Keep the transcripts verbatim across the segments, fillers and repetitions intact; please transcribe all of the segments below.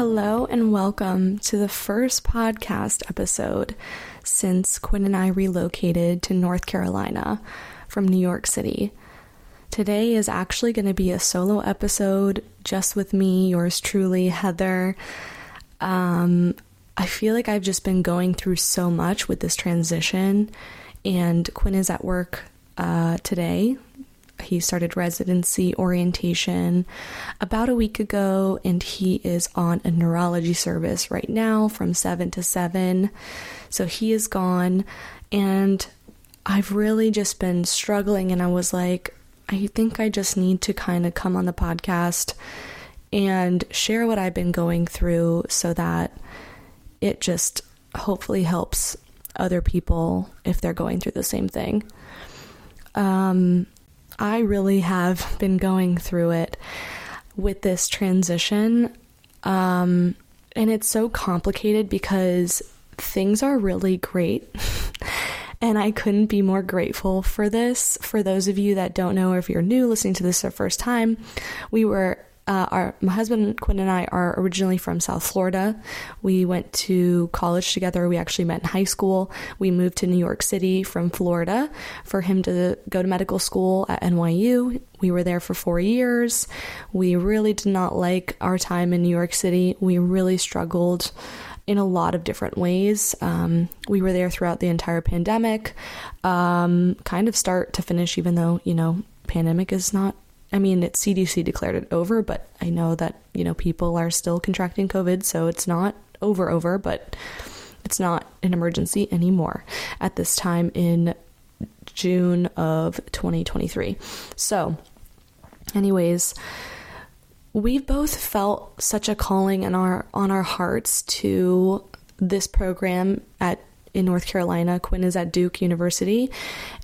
Hello and welcome to the first podcast episode since Quinn and I relocated to North Carolina from New York City. Today is actually going to be a solo episode just with me, yours truly, Heather. Um, I feel like I've just been going through so much with this transition, and Quinn is at work uh, today. He started residency orientation about a week ago, and he is on a neurology service right now from seven to seven. So he is gone, and I've really just been struggling, and I was like, I think I just need to kind of come on the podcast and share what I've been going through so that it just hopefully helps other people if they're going through the same thing. Um... I really have been going through it with this transition, um, and it's so complicated because things are really great, and I couldn't be more grateful for this. For those of you that don't know, or if you're new listening to this for the first time, we were, uh, our, my husband Quinn and I are originally from South Florida. We went to college together. We actually met in high school. We moved to New York City from Florida for him to go to medical school at N Y U. We were there for four years. We really did not like our time in New York City. We really struggled in a lot of different ways. Um, we were there throughout the entire pandemic, um, kind of start to finish, even though, you know, pandemic is not, I mean, it's C D C declared it over, but I know that, you know, people are still contracting COVID, so it's not over, over, but it's not an emergency anymore at this time in June of twenty twenty-three. So anyways, we both felt such a calling in our, on our hearts to this program at in North Carolina. Quinn is at Duke University,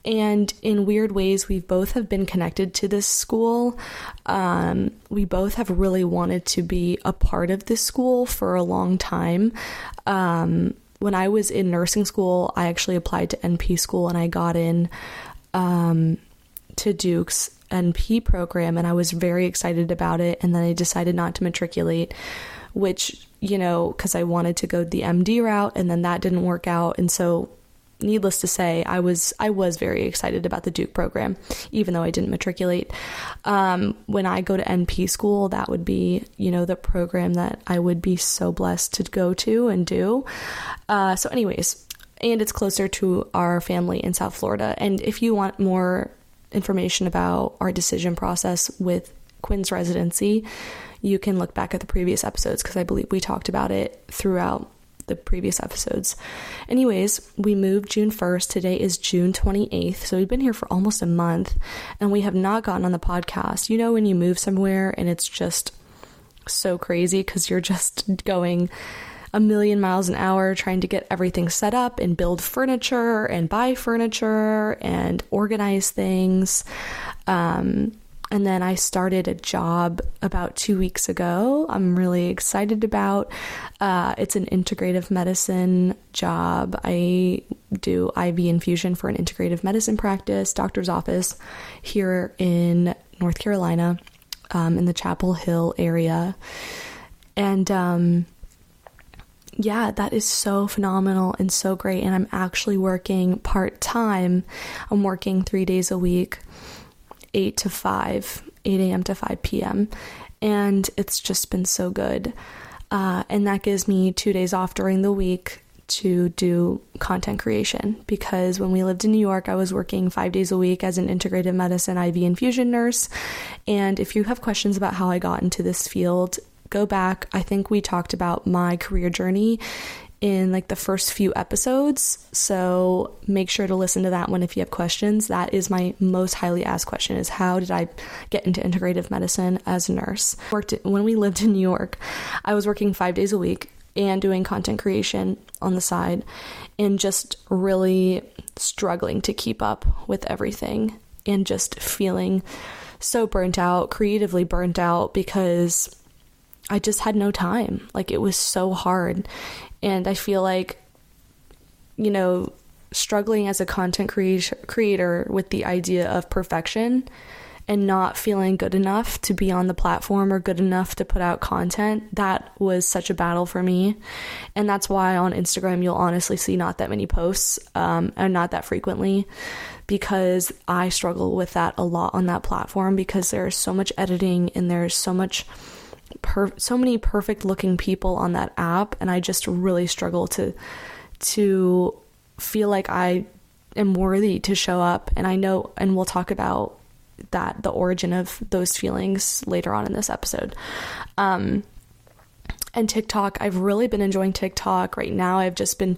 and in weird ways, we both have been connected to this school. Um, we both have really wanted to be a part of this school for a long time. Um, when I was in nursing school, I actually applied to N P school, and I got in um, to Duke's N P program, and I was very excited about it, and then I decided not to matriculate, which, you know, because I wanted to go the M D route, and then that didn't work out. And so, needless to say, I was I was very excited about the Duke program, even though I didn't matriculate. Um, when I go to N P school, that would be, you know, the program that I would be so blessed to go to and do. Uh, so anyways, and it's closer to our family in South Florida. And if you want more information about our decision process with Quinn's residency, you can look back at the previous episodes, because I believe we talked about it throughout the previous episodes. Anyways, we moved June first. Today is June twenty-eighth. So we've been here for almost a month, and we have not gotten on the podcast. You know, when you move somewhere and it's just so crazy because you're just going a million miles an hour trying to get everything set up and build furniture and buy furniture and organize things. Um, And then I started a job about two weeks ago. I'm really excited about. Uh, it's an integrative medicine job. I do I V infusion for an integrative medicine practice, doctor's office here in North Carolina, um, in the Chapel Hill area. And um, yeah, that is so phenomenal and so great. And I'm actually working part-time. I'm working three days a week. eight to five, eight a.m. to five p.m. And it's just been so good. Uh, and that gives me two days off during the week to do content creation, because when we lived in New York, I was working five days a week as an integrative medicine I V infusion nurse. And if you have questions about how I got into this field, go back. I think we talked about my career journey in like the first few episodes. So make sure to listen to that one if you have questions. That is my most highly asked question, is how did I get into integrative medicine as a nurse? Worked when we lived in New York, I was working five days a week and doing content creation on the side and just really struggling to keep up with everything and just feeling so burnt out, creatively burnt out, because I just had no time. Like, it was so hard. And I feel like, you know, struggling as a content crea- creator with the idea of perfection and not feeling good enough to be on the platform or good enough to put out content, that was such a battle for me. And that's why on Instagram, you'll honestly see not that many posts, um, and not that frequently, because I struggle with that a lot on that platform, because there's so much editing and there's so much per- so many perfect looking people on that app. And I just really struggle to, to feel like I am worthy to show up. And I know, and we'll talk about that, the origin of those feelings later on in this episode. Um, and TikTok, I've really been enjoying TikTok right now. I've just been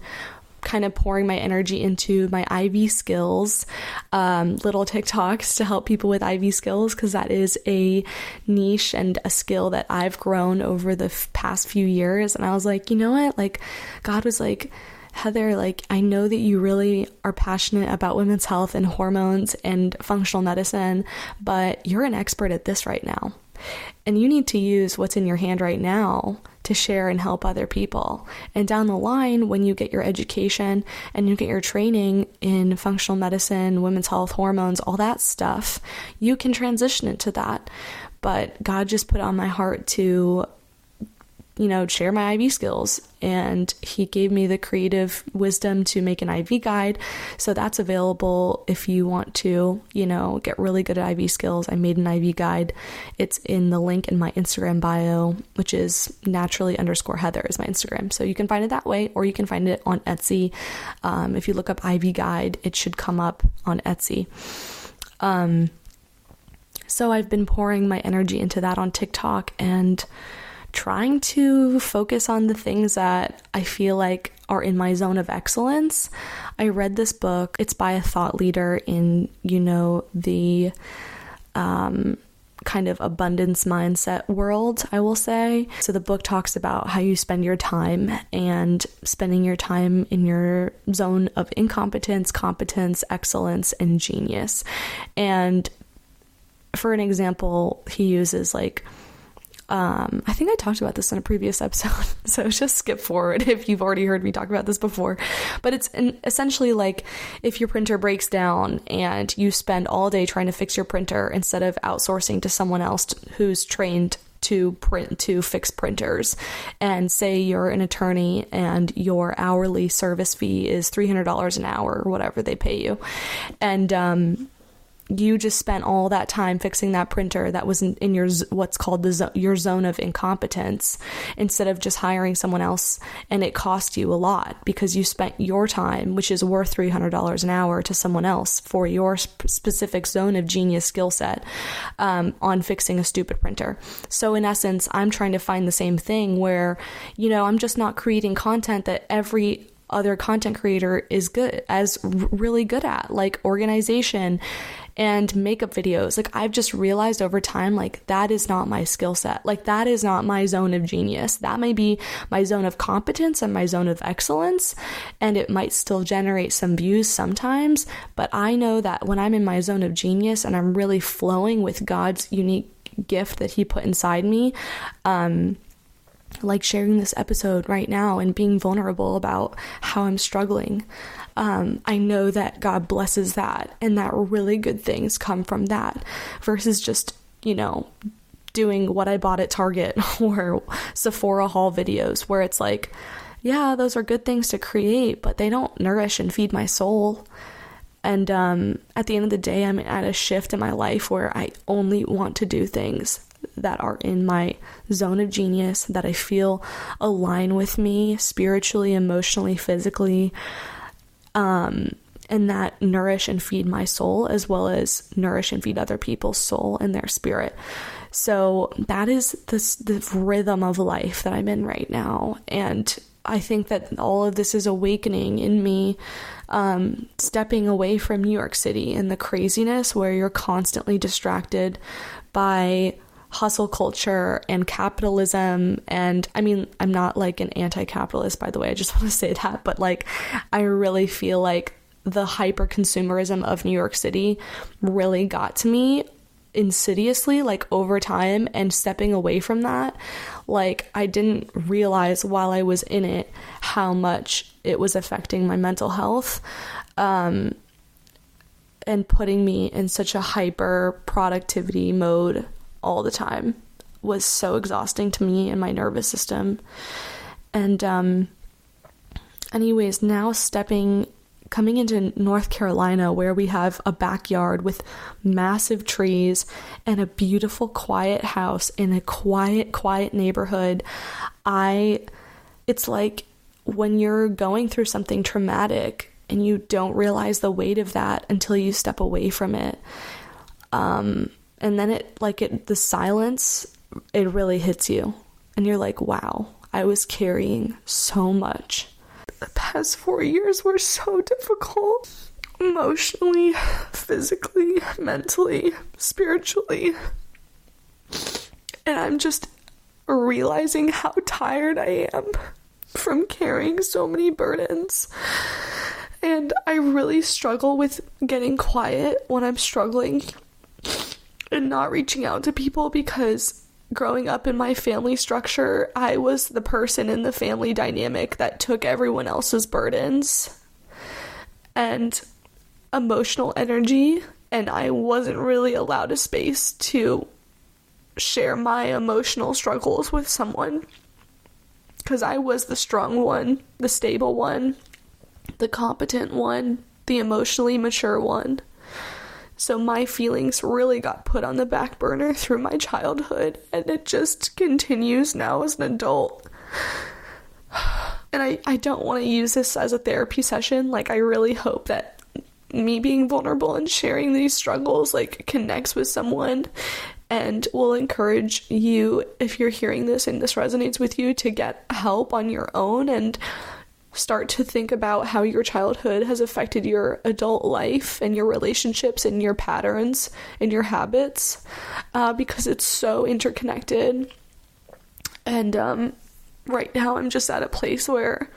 kind of pouring my energy into my I V skills, um, little TikToks to help people with I V skills, because that is a niche and a skill that I've grown over the f- past few years. And I was like, you know what? Like, God was like, Heather, like, I know that you really are passionate about women's health and hormones and functional medicine, but you're an expert at this right now. And you need to use what's in your hand right now to share and help other people. And down the line, when you get your education and you get your training in functional medicine, women's health, hormones, all that stuff, you can transition into that. But God just put on my heart to, you know, share my I V skills. And he gave me the creative wisdom to make an I V guide. So that's available if you want to, you know, get really good at I V skills. I made an I V guide. It's in the link in my Instagram bio, which is naturally underscore Heather is my Instagram. So you can find it that way, or you can find it on Etsy. Um, if you look up I V guide, it should come up on Etsy. Um, so I've been pouring my energy into that on TikTok and trying to focus on the things that I feel like are in my zone of excellence. I read this book. It's by a thought leader in, you know, the um, kind of abundance mindset world, I will say. So the book talks about how you spend your time, and spending your time in your zone of incompetence, competence, excellence, and genius. And for an example, he uses like Um, I think I talked about this in a previous episode, so just skip forward if you've already heard me talk about this before. But it's an, essentially like if your printer breaks down and you spend all day trying to fix your printer instead of outsourcing to someone else who's trained to print, to fix printers. And say you're an attorney and your hourly service fee is three hundred dollars an hour or whatever they pay you. And, um, you just spent all that time fixing that printer that was in, in your, what's called the zo- your zone of incompetence, instead of just hiring someone else. And it cost you a lot because you spent your time, which is worth three hundred dollars an hour to someone else for your sp- specific zone of genius skill set, um, on fixing a stupid printer. So in essence, I'm trying to find the same thing where, you know, I'm just not creating content that every other content creator is good as really good at, like organization and makeup videos. Like I've just realized over time, like that is not my skill set. Like that is not my zone of genius. That may be my zone of competence and my zone of excellence. And it might still generate some views sometimes, but I know that when I'm in my zone of genius and I'm really flowing with God's unique gift that he put inside me, um, like sharing this episode right now and being vulnerable about how I'm struggling. Um, I know that God blesses that, and that really good things come from that versus just, you know, doing what I bought at Target or Sephora haul videos where it's like, yeah, those are good things to create, but they don't nourish and feed my soul. And, um, at the end of the day, I'm at a shift in my life where I only want to do things that are in my zone of genius, that I feel align with me spiritually, emotionally, physically, um, and that nourish and feed my soul, as well as nourish and feed other people's soul and their spirit. So that is this, this rhythm of life that I'm in right now. And I think that all of this is awakening in me, um, stepping away from New York City and the craziness where you're constantly distracted by hustle culture and capitalism. And I mean, I'm not like an anti-capitalist, by the way, I just want to say that, but like, I really feel like the hyper consumerism of New York City really got to me insidiously, like over time, and stepping away from that. Like I didn't realize while I was in it, how much it was affecting my mental health. Um, and putting me in such a hyper productivity mode all the time was so exhausting to me and my nervous system. And um, anyways, now stepping, coming into North Carolina, where we have a backyard with massive trees and a beautiful quiet house in a quiet, quiet neighborhood, I, it's like when you're going through something traumatic and you don't realize the weight of that until you step away from it. Um, and then it, like it, the silence, it really hits you and you're like, wow, I was carrying so much. The past four years were so difficult, emotionally, physically, mentally, spiritually, and I'm just realizing how tired I am from carrying so many burdens, and I really struggle with getting quiet when I'm struggling and not reaching out to people, because growing up in my family structure, I was the person in the family dynamic that took everyone else's burdens and emotional energy, and I wasn't really allowed a space to share my emotional struggles with someone, because I was the strong one, the stable one, the competent one, the emotionally mature one. So my feelings really got put on the back burner through my childhood, and it just continues now as an adult. And I, I don't want to use this as a therapy session. Like, I really hope that me being vulnerable and sharing these struggles, like, connects with someone and will encourage you, if you're hearing this and this resonates with you, to get help on your own and start to think about how your childhood has affected your adult life and your relationships and your patterns and your habits, uh, because it's so interconnected. And um, right now I'm just at a place where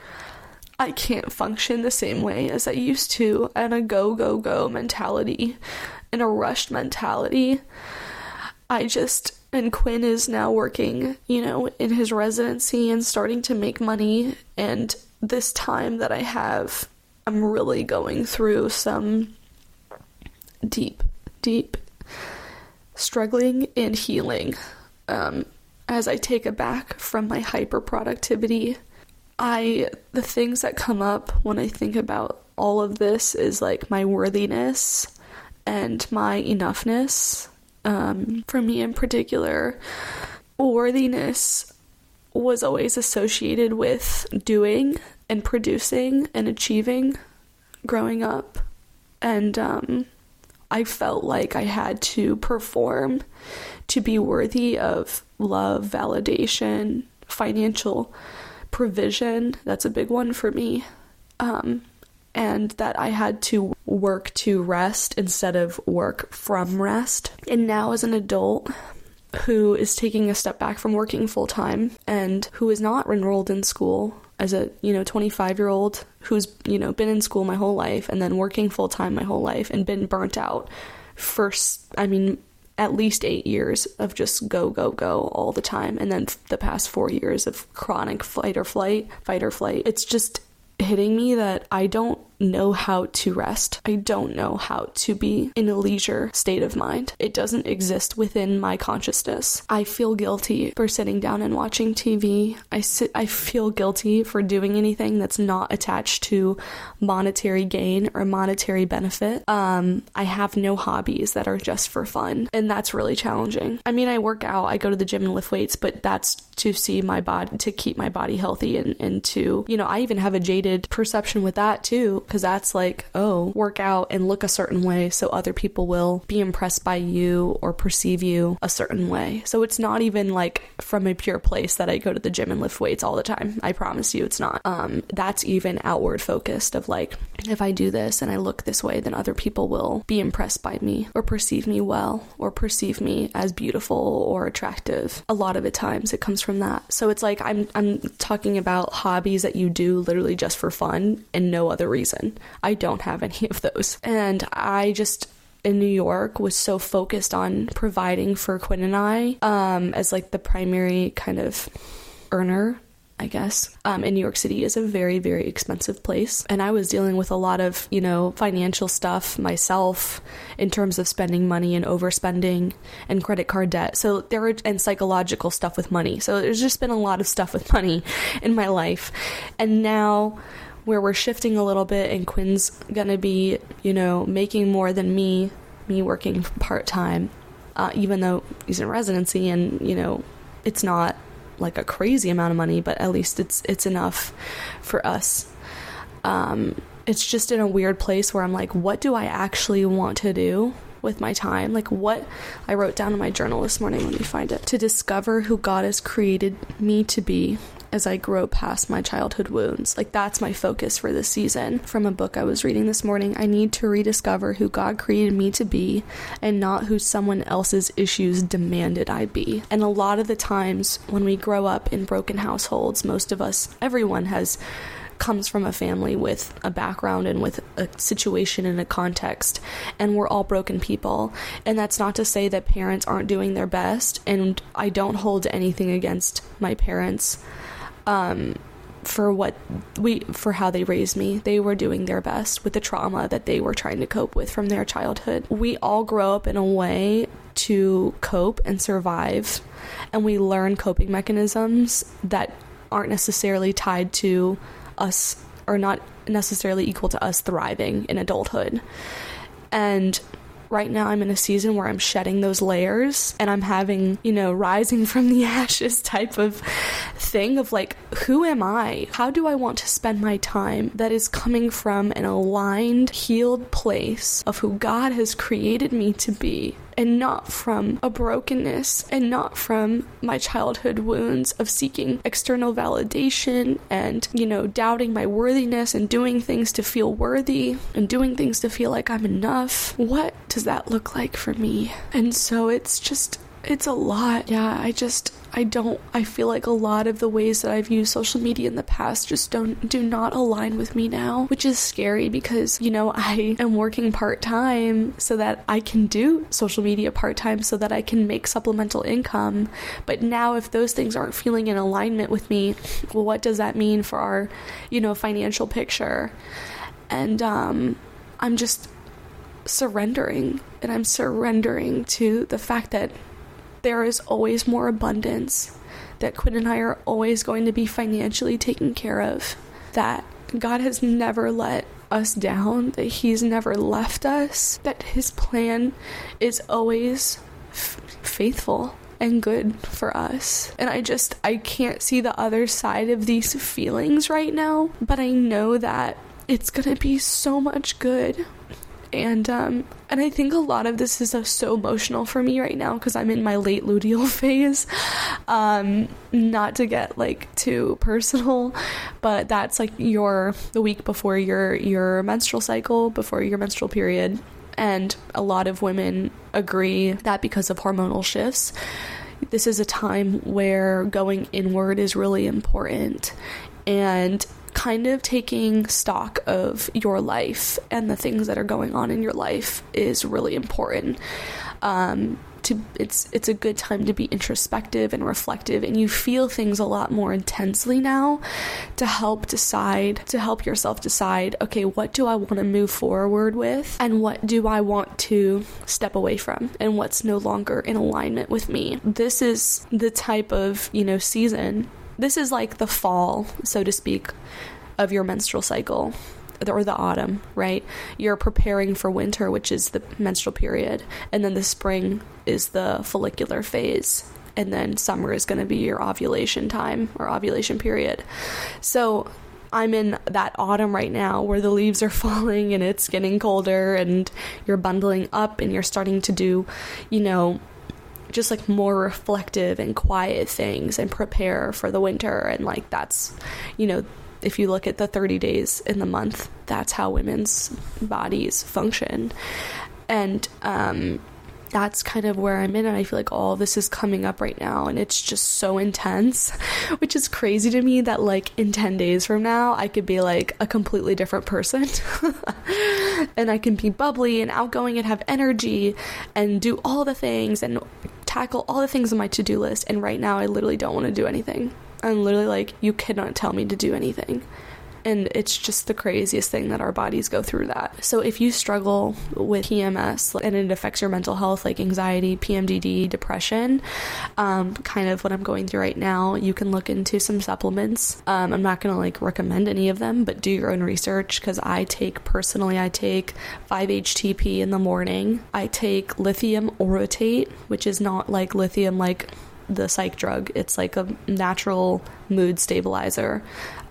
I can't function the same way as I used to, and a go, go, go mentality and a rushed mentality. I just... And Quinn is now working, you know, in his residency and starting to make money. And this time that I have, I'm really going through some deep, deep struggling and healing. Um, as I take it back from my hyperproductivity, I, the things that come up when I think about all of this is like my worthiness and my enoughness. Um, for me in particular, worthiness was always associated with doing and producing and achieving growing up. And um, I felt like I had to perform to be worthy of love, validation, financial provision. That's a big one for me. Um, and that I had to work to rest instead of work from rest. And now as an adult who is taking a step back from working full-time and who is not enrolled in school as a, you know, twenty-five-year-old who's, you know, been in school my whole life and then working full-time my whole life and been burnt out for, I mean, at least eight years of just go, go, go all the time. And then the past four years of chronic fight or flight, fight or flight. It's just hitting me that I don't know how to rest. I don't know how to be in a leisure state of mind. It doesn't exist within my consciousness. I feel guilty for sitting down and watching T V. I sit, I feel guilty for doing anything that's not attached to monetary gain or monetary benefit. Um, I have no hobbies that are just for fun, and that's really challenging. I mean, I work out, I go to the gym and lift weights, but that's to see my body, to keep my body healthy, and, and to, you know, I even have a jaded perception with that too. Because that's like, oh, work out and look a certain way so other people will be impressed by you or perceive you a certain way. So it's not even like from a pure place that I go to the gym and lift weights all the time. I promise you it's not. Um, that's even outward focused of like, if I do this and I look this way, then other people will be impressed by me or perceive me well or perceive me as beautiful or attractive. A lot of the times it comes from that. So it's like I'm I'm talking about hobbies that you do literally just for fun and no other reason. I don't have any of those. And I just, in New York, was so focused on providing for Quinn and I um, as like the primary kind of earner I guess, um, in New York City is a very, very expensive place. And I was dealing with a lot of, you know, financial stuff myself in terms of spending money and overspending and credit card debt. So there were, and psychological stuff with money. So there's just been a lot of stuff with money in my life. And now where we're shifting a little bit and Quinn's going to be, you know, making more than me, me working part-time, uh, even though he's in residency and, you know, it's not like a crazy amount of money, but at least it's it's enough for us. Um, it's just in a weird place where I'm like, what do I actually want to do with my time? Like, what I wrote down in my journal this morning, let me find it. To discover who God has created me to be as I grow past my childhood wounds. Like, that's my focus for this season. From a book I was reading this morning, I need to rediscover who God created me to be and not who someone else's issues demanded I be. And a lot of the times when we grow up in broken households, most of us, everyone has, comes from a family with a background and with a situation and a context, and we're all broken people. And that's not to say that parents aren't doing their best, and I don't hold anything against my parents. Um, for what we, for how they raised me, they were doing their best with the trauma that they were trying to cope with from their childhood. We all grow up in a way to cope and survive, and we learn coping mechanisms that aren't necessarily tied to us, or not necessarily equal to us thriving in adulthood. And right now I'm in a season where I'm shedding those layers and I'm having, you know, rising from the ashes type of thing of like, who am I? How do I want to spend my time that is coming from an aligned, healed place of who God has created me to be, and not from a brokenness and not from my childhood wounds of seeking external validation and, you know, doubting my worthiness and doing things to feel worthy and doing things to feel like I'm enough. What does that look like for me? And so it's just, it's a lot. Yeah, I just, I don't, I feel like a lot of the ways that I've used social media in the past just don't, do not align with me now, which is scary because, you know, I am working part-time so that I can do social media part-time so that I can make supplemental income. But now if those things aren't feeling in alignment with me, well, what does that mean for our, you know, financial picture? And um, I'm just surrendering, and I'm surrendering to the fact that there is always more abundance, that Quinn and I are always going to be financially taken care of, that God has never let us down, that he's never left us, that his plan is always f- faithful and good for us. And I just, I can't see the other side of these feelings right now, but I know that it's going to be so much good. And um, and I think a lot of this is uh, so emotional for me right now because I'm in my late luteal phase. Um, not to get like too personal, but that's like your the week before your your menstrual cycle, before your menstrual period, and a lot of women agree that because of hormonal shifts, this is a time where going inward is really important, and kind of taking stock of your life and the things that are going on in your life is really important. Um, to it's it's a good time to be introspective and reflective, and you feel things a lot more intensely now to help decide, to help yourself decide, okay, what do I want to move forward with and what do I want to step away from and what's no longer in alignment with me. This is the type of, you know, season. This is like the fall, so to speak, of your menstrual cycle, or the autumn, right? You're preparing for winter, which is the menstrual period, and then the spring is the follicular phase, and then summer is going to be your ovulation time or ovulation period. So I'm in that autumn right now where the leaves are falling and it's getting colder and you're bundling up and you're starting to do, you know, just like more reflective and quiet things and prepare for the winter. And like, that's, you know, if you look at the thirty days in the month, that's how women's bodies function. And um that's kind of where I'm in, and I feel like all this is coming up right now, and it's just so intense, which is crazy to me that like in ten days from now I could be like a completely different person and I can be bubbly and outgoing and have energy and do all the things and tackle all the things on my to-do list, and right now I literally don't want to do anything. I'm literally like, you cannot tell me to do anything. And it's just the craziest thing that our bodies go through that. So if you struggle with P M S and it affects your mental health, like anxiety, P M D D, depression, um, kind of what I'm going through right now, you can look into some supplements. Um, I'm not going to like recommend any of them, but do your own research, because I take personally, I take five H T P in the morning. I take lithium orotate, which is not like lithium, like the psych drug. It's like a natural mood stabilizer.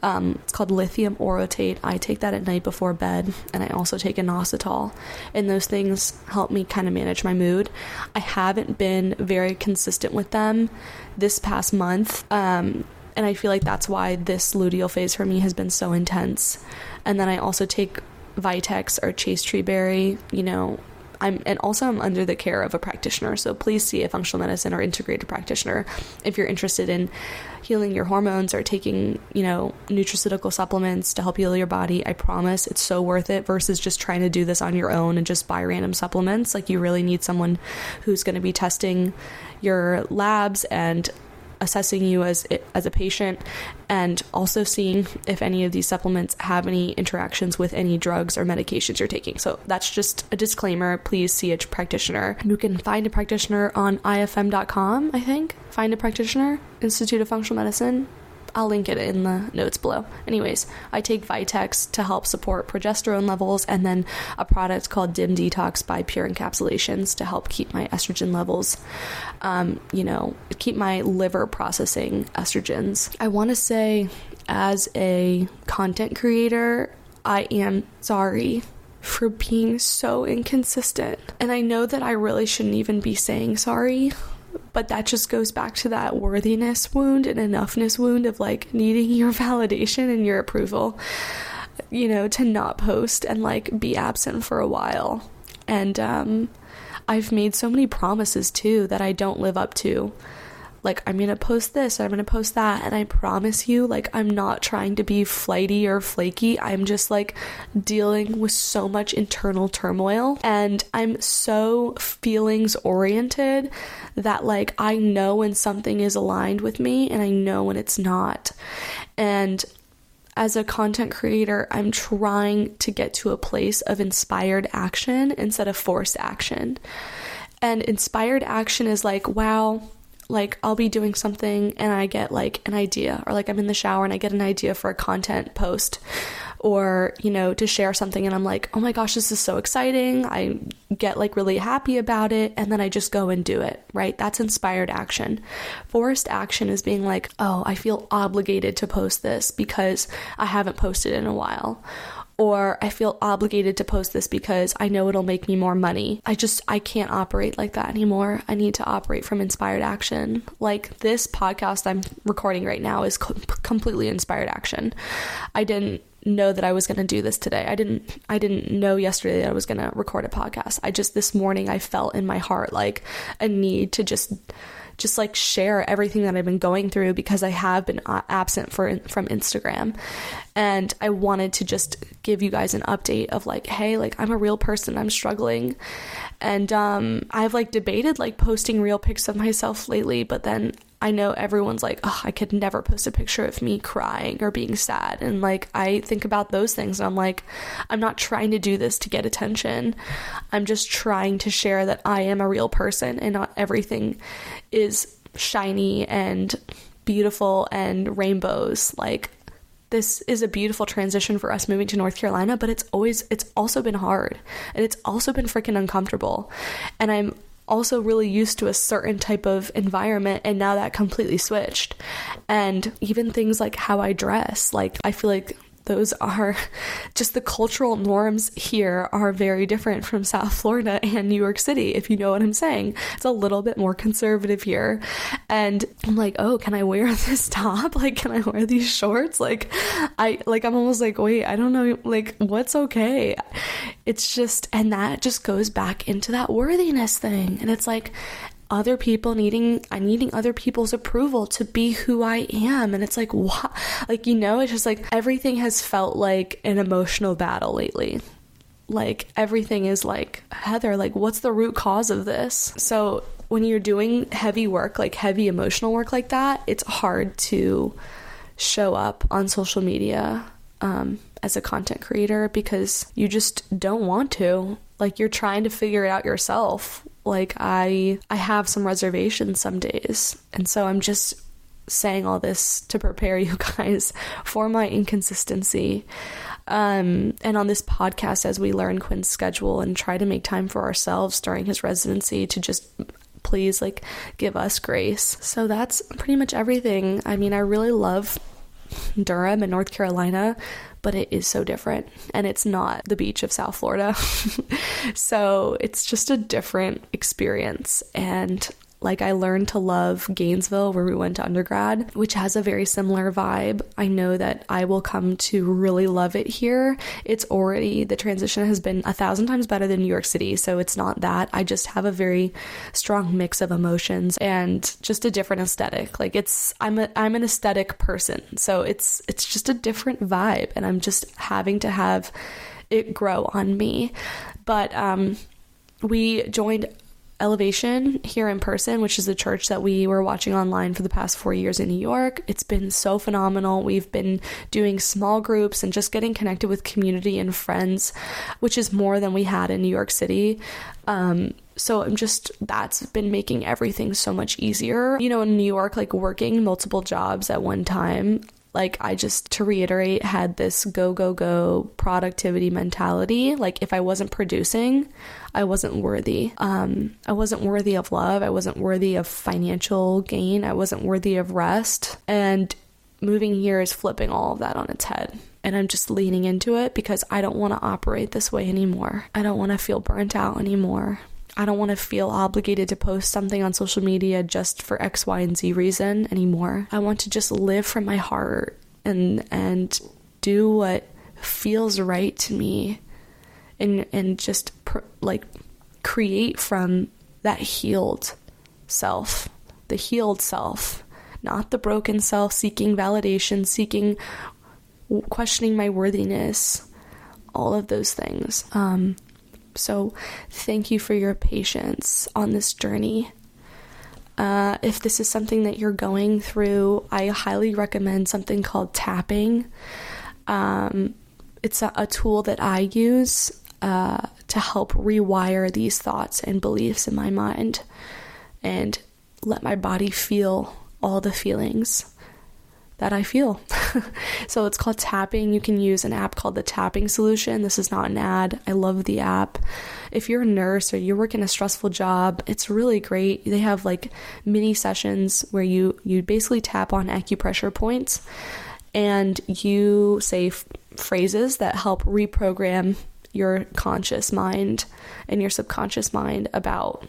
Um, it's called lithium orotate. I take that at night before bed, and I also take inositol, and those things help me kind of manage my mood. I haven't been very consistent with them this past month, um, and I feel like that's why this luteal phase for me has been so intense. And then I also take Vitex or Chaste tree berry, you know, I'm, and also I'm under the care of a practitioner, so please see a functional medicine or integrated practitioner if you're interested in healing your hormones or taking, you know, nutraceutical supplements to help heal your body. I promise it's so worth it versus just trying to do this on your own and just buy random supplements. Like, you really need someone who's going to be testing your labs and assessing you as as a patient, and also seeing if any of these supplements have any interactions with any drugs or medications you're taking. So that's just a disclaimer. Please see a practitioner. You can find a practitioner on I F M dot com, I think. Find a practitioner, Institute of Functional Medicine. I'll link it in the notes below. Anyways, I take Vitex to help support progesterone levels, and then a product called D I M Detox by Pure Encapsulations to help keep my estrogen levels, um, you know, keep my liver processing estrogens. I want to say, as a content creator, I am sorry for being so inconsistent. And I know that I really shouldn't even be saying sorry, but that just goes back to that worthiness wound and enoughness wound of like needing your validation and your approval, you know, to not post and like be absent for a while. And um, I've made so many promises too that I don't live up to. Like, I'm going to post this, I'm going to post that. And I promise you, like, I'm not trying to be flighty or flaky. I'm just like dealing with so much internal turmoil, and I'm so feelings oriented that like, I know when something is aligned with me and I know when it's not. And as a content creator, I'm trying to get to a place of inspired action instead of forced action. And inspired action is like, wow, like, I'll be doing something and I get like an idea, or like I'm in the shower and I get an idea for a content post, or, you know, to share something, and I'm like, oh my gosh, this is so exciting. I get like really happy about it, and then I just go and do it, right? That's inspired action. Forced action is being like, oh, I feel obligated to post this because I haven't posted in a while. Or I feel obligated to post this because I know it'll make me more money. I just, I can't operate like that anymore. I need to operate from inspired action. Like, this podcast I'm recording right now is co- completely inspired action. I didn't know that I was going to do this today. I didn't, I didn't know yesterday that I was going to record a podcast. I just, this morning I felt in my heart like a need to just just like share everything that I've been going through, because I have been absent for, from Instagram. And I wanted to just give you guys an update of like, hey, like, I'm a real person, I'm struggling. And um, I've like debated like posting real pics of myself lately, but then I know everyone's like, oh, I could never post a picture of me crying or being sad. And like, I think about those things and I'm like, I'm not trying to do this to get attention. I'm just trying to share that I am a real person, and not everything is shiny and beautiful and rainbows. Like, this is a beautiful transition for us moving to North Carolina, but it's always, it's also been hard, and it's also been freaking uncomfortable. And I'm also really used to a certain type of environment, and now that completely switched. And even things like how I dress, like, I feel like those are just, the cultural norms here are very different from South Florida and New York City, if you know what I'm saying. It's a little bit more conservative here. And I'm like, oh, can I wear this top? Like, can I wear these shorts? Like, I, like, I'm almost like, wait, I don't know, like, what's okay? It's just, and that just goes back into that worthiness thing. And it's like, other people needing, I'm needing other people's approval to be who I am. And it's like, what? Like, you know, it's just like, everything has felt like an emotional battle lately. Like, everything is like, Heather, like, what's the root cause of this? So when you're doing heavy work, like heavy emotional work like that, it's hard to show up on social media um, as a content creator because you just don't want to. Like, you're trying to figure it out yourself. Like, I, I have some reservations some days. And so I'm just saying all this to prepare you guys for my inconsistency. Um, and on this podcast, as we learn Quinn's schedule and try to make time for ourselves during his residency, to just please, like, give us grace. So that's pretty much everything. I mean, I really love Durham and North Carolina, but it is so different, and it's not the beach of South Florida. So it's just a different experience. And like, I learned to love Gainesville, where we went to undergrad, which has a very similar vibe. I know that I will come to really love it here. It's already, the transition has been a thousand times better than New York City, so it's not that. I just have a very strong mix of emotions and just a different aesthetic. Like, it's, I'm a, I'm an aesthetic person, so it's, it's just a different vibe, and I'm just having to have it grow on me. But um, we joined Elevation here in person, which is the church that we were watching online for the past four years in New York. It's been so phenomenal. We've been doing small groups and just getting connected with community and friends, which is more than we had in New York City. Um, so I'm just, that's been making everything so much easier. You know, in New York, like, working multiple jobs at one time, like, I just, to reiterate, had this go, go, go productivity mentality. Like, if I wasn't producing, I wasn't worthy. Um, I wasn't worthy of love. I wasn't worthy of financial gain. I wasn't worthy of rest. And moving here is flipping all of that on its head. And I'm just leaning into it because I don't want to operate this way anymore. I don't want to feel burnt out anymore. I don't want to feel obligated to post something on social media just for X, Y, and Z reason anymore. I want to just live from my heart and and do what feels right to me, and and just pr- like create from that healed self, the healed self, not the broken self seeking validation, seeking, questioning my worthiness, all of those things. Um, So thank you for your patience on this journey. Uh, if this is something that you're going through, I highly recommend something called tapping. Um, it's a, a tool that I use uh, to help rewire these thoughts and beliefs in my mind and let my body feel all the feelings that I feel. So it's called tapping. You can use an app called The Tapping Solution. This is not an ad. I love the app. If you're a nurse or you work in a stressful job, it's really great. They have like mini sessions where you, you basically tap on acupressure points and you say f- phrases that help reprogram your conscious mind and your subconscious mind about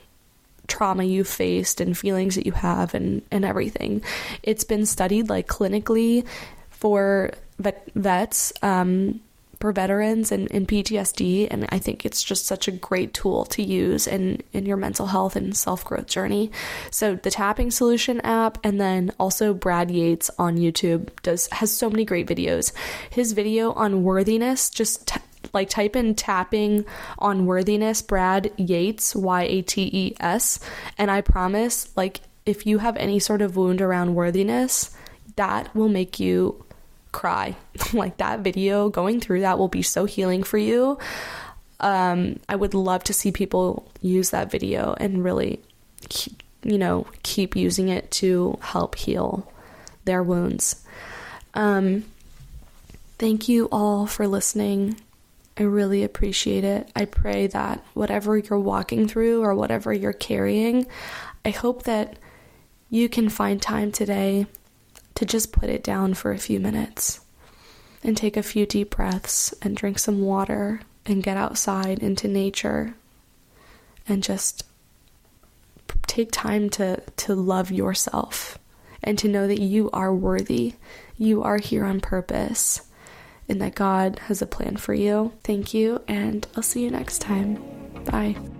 trauma you faced and feelings that you have and, and everything. It's been studied like clinically for vet, vets, um, for veterans and, and P T S D. And I think it's just such a great tool to use in, in your mental health and self-growth journey. So the Tapping Solution app, and then also Brad Yates on YouTube does, has so many great videos. His video on worthiness, just t- Like type in tapping on worthiness, Brad Yates, Y A T E S. And I promise, like, if you have any sort of wound around worthiness, that will make you cry. Like, that video, going through that will be so healing for you. Um, I would love to see people use that video and really, you know, keep using it to help heal their wounds. Um, thank you all for listening. I really appreciate it. I pray that whatever you're walking through or whatever you're carrying, I hope that you can find time today to just put it down for a few minutes and take a few deep breaths and drink some water and get outside into nature and just take time to, to love yourself and to know that you are worthy. You are here on purpose, and that God has a plan for you. Thank you, and I'll see you next time. Bye.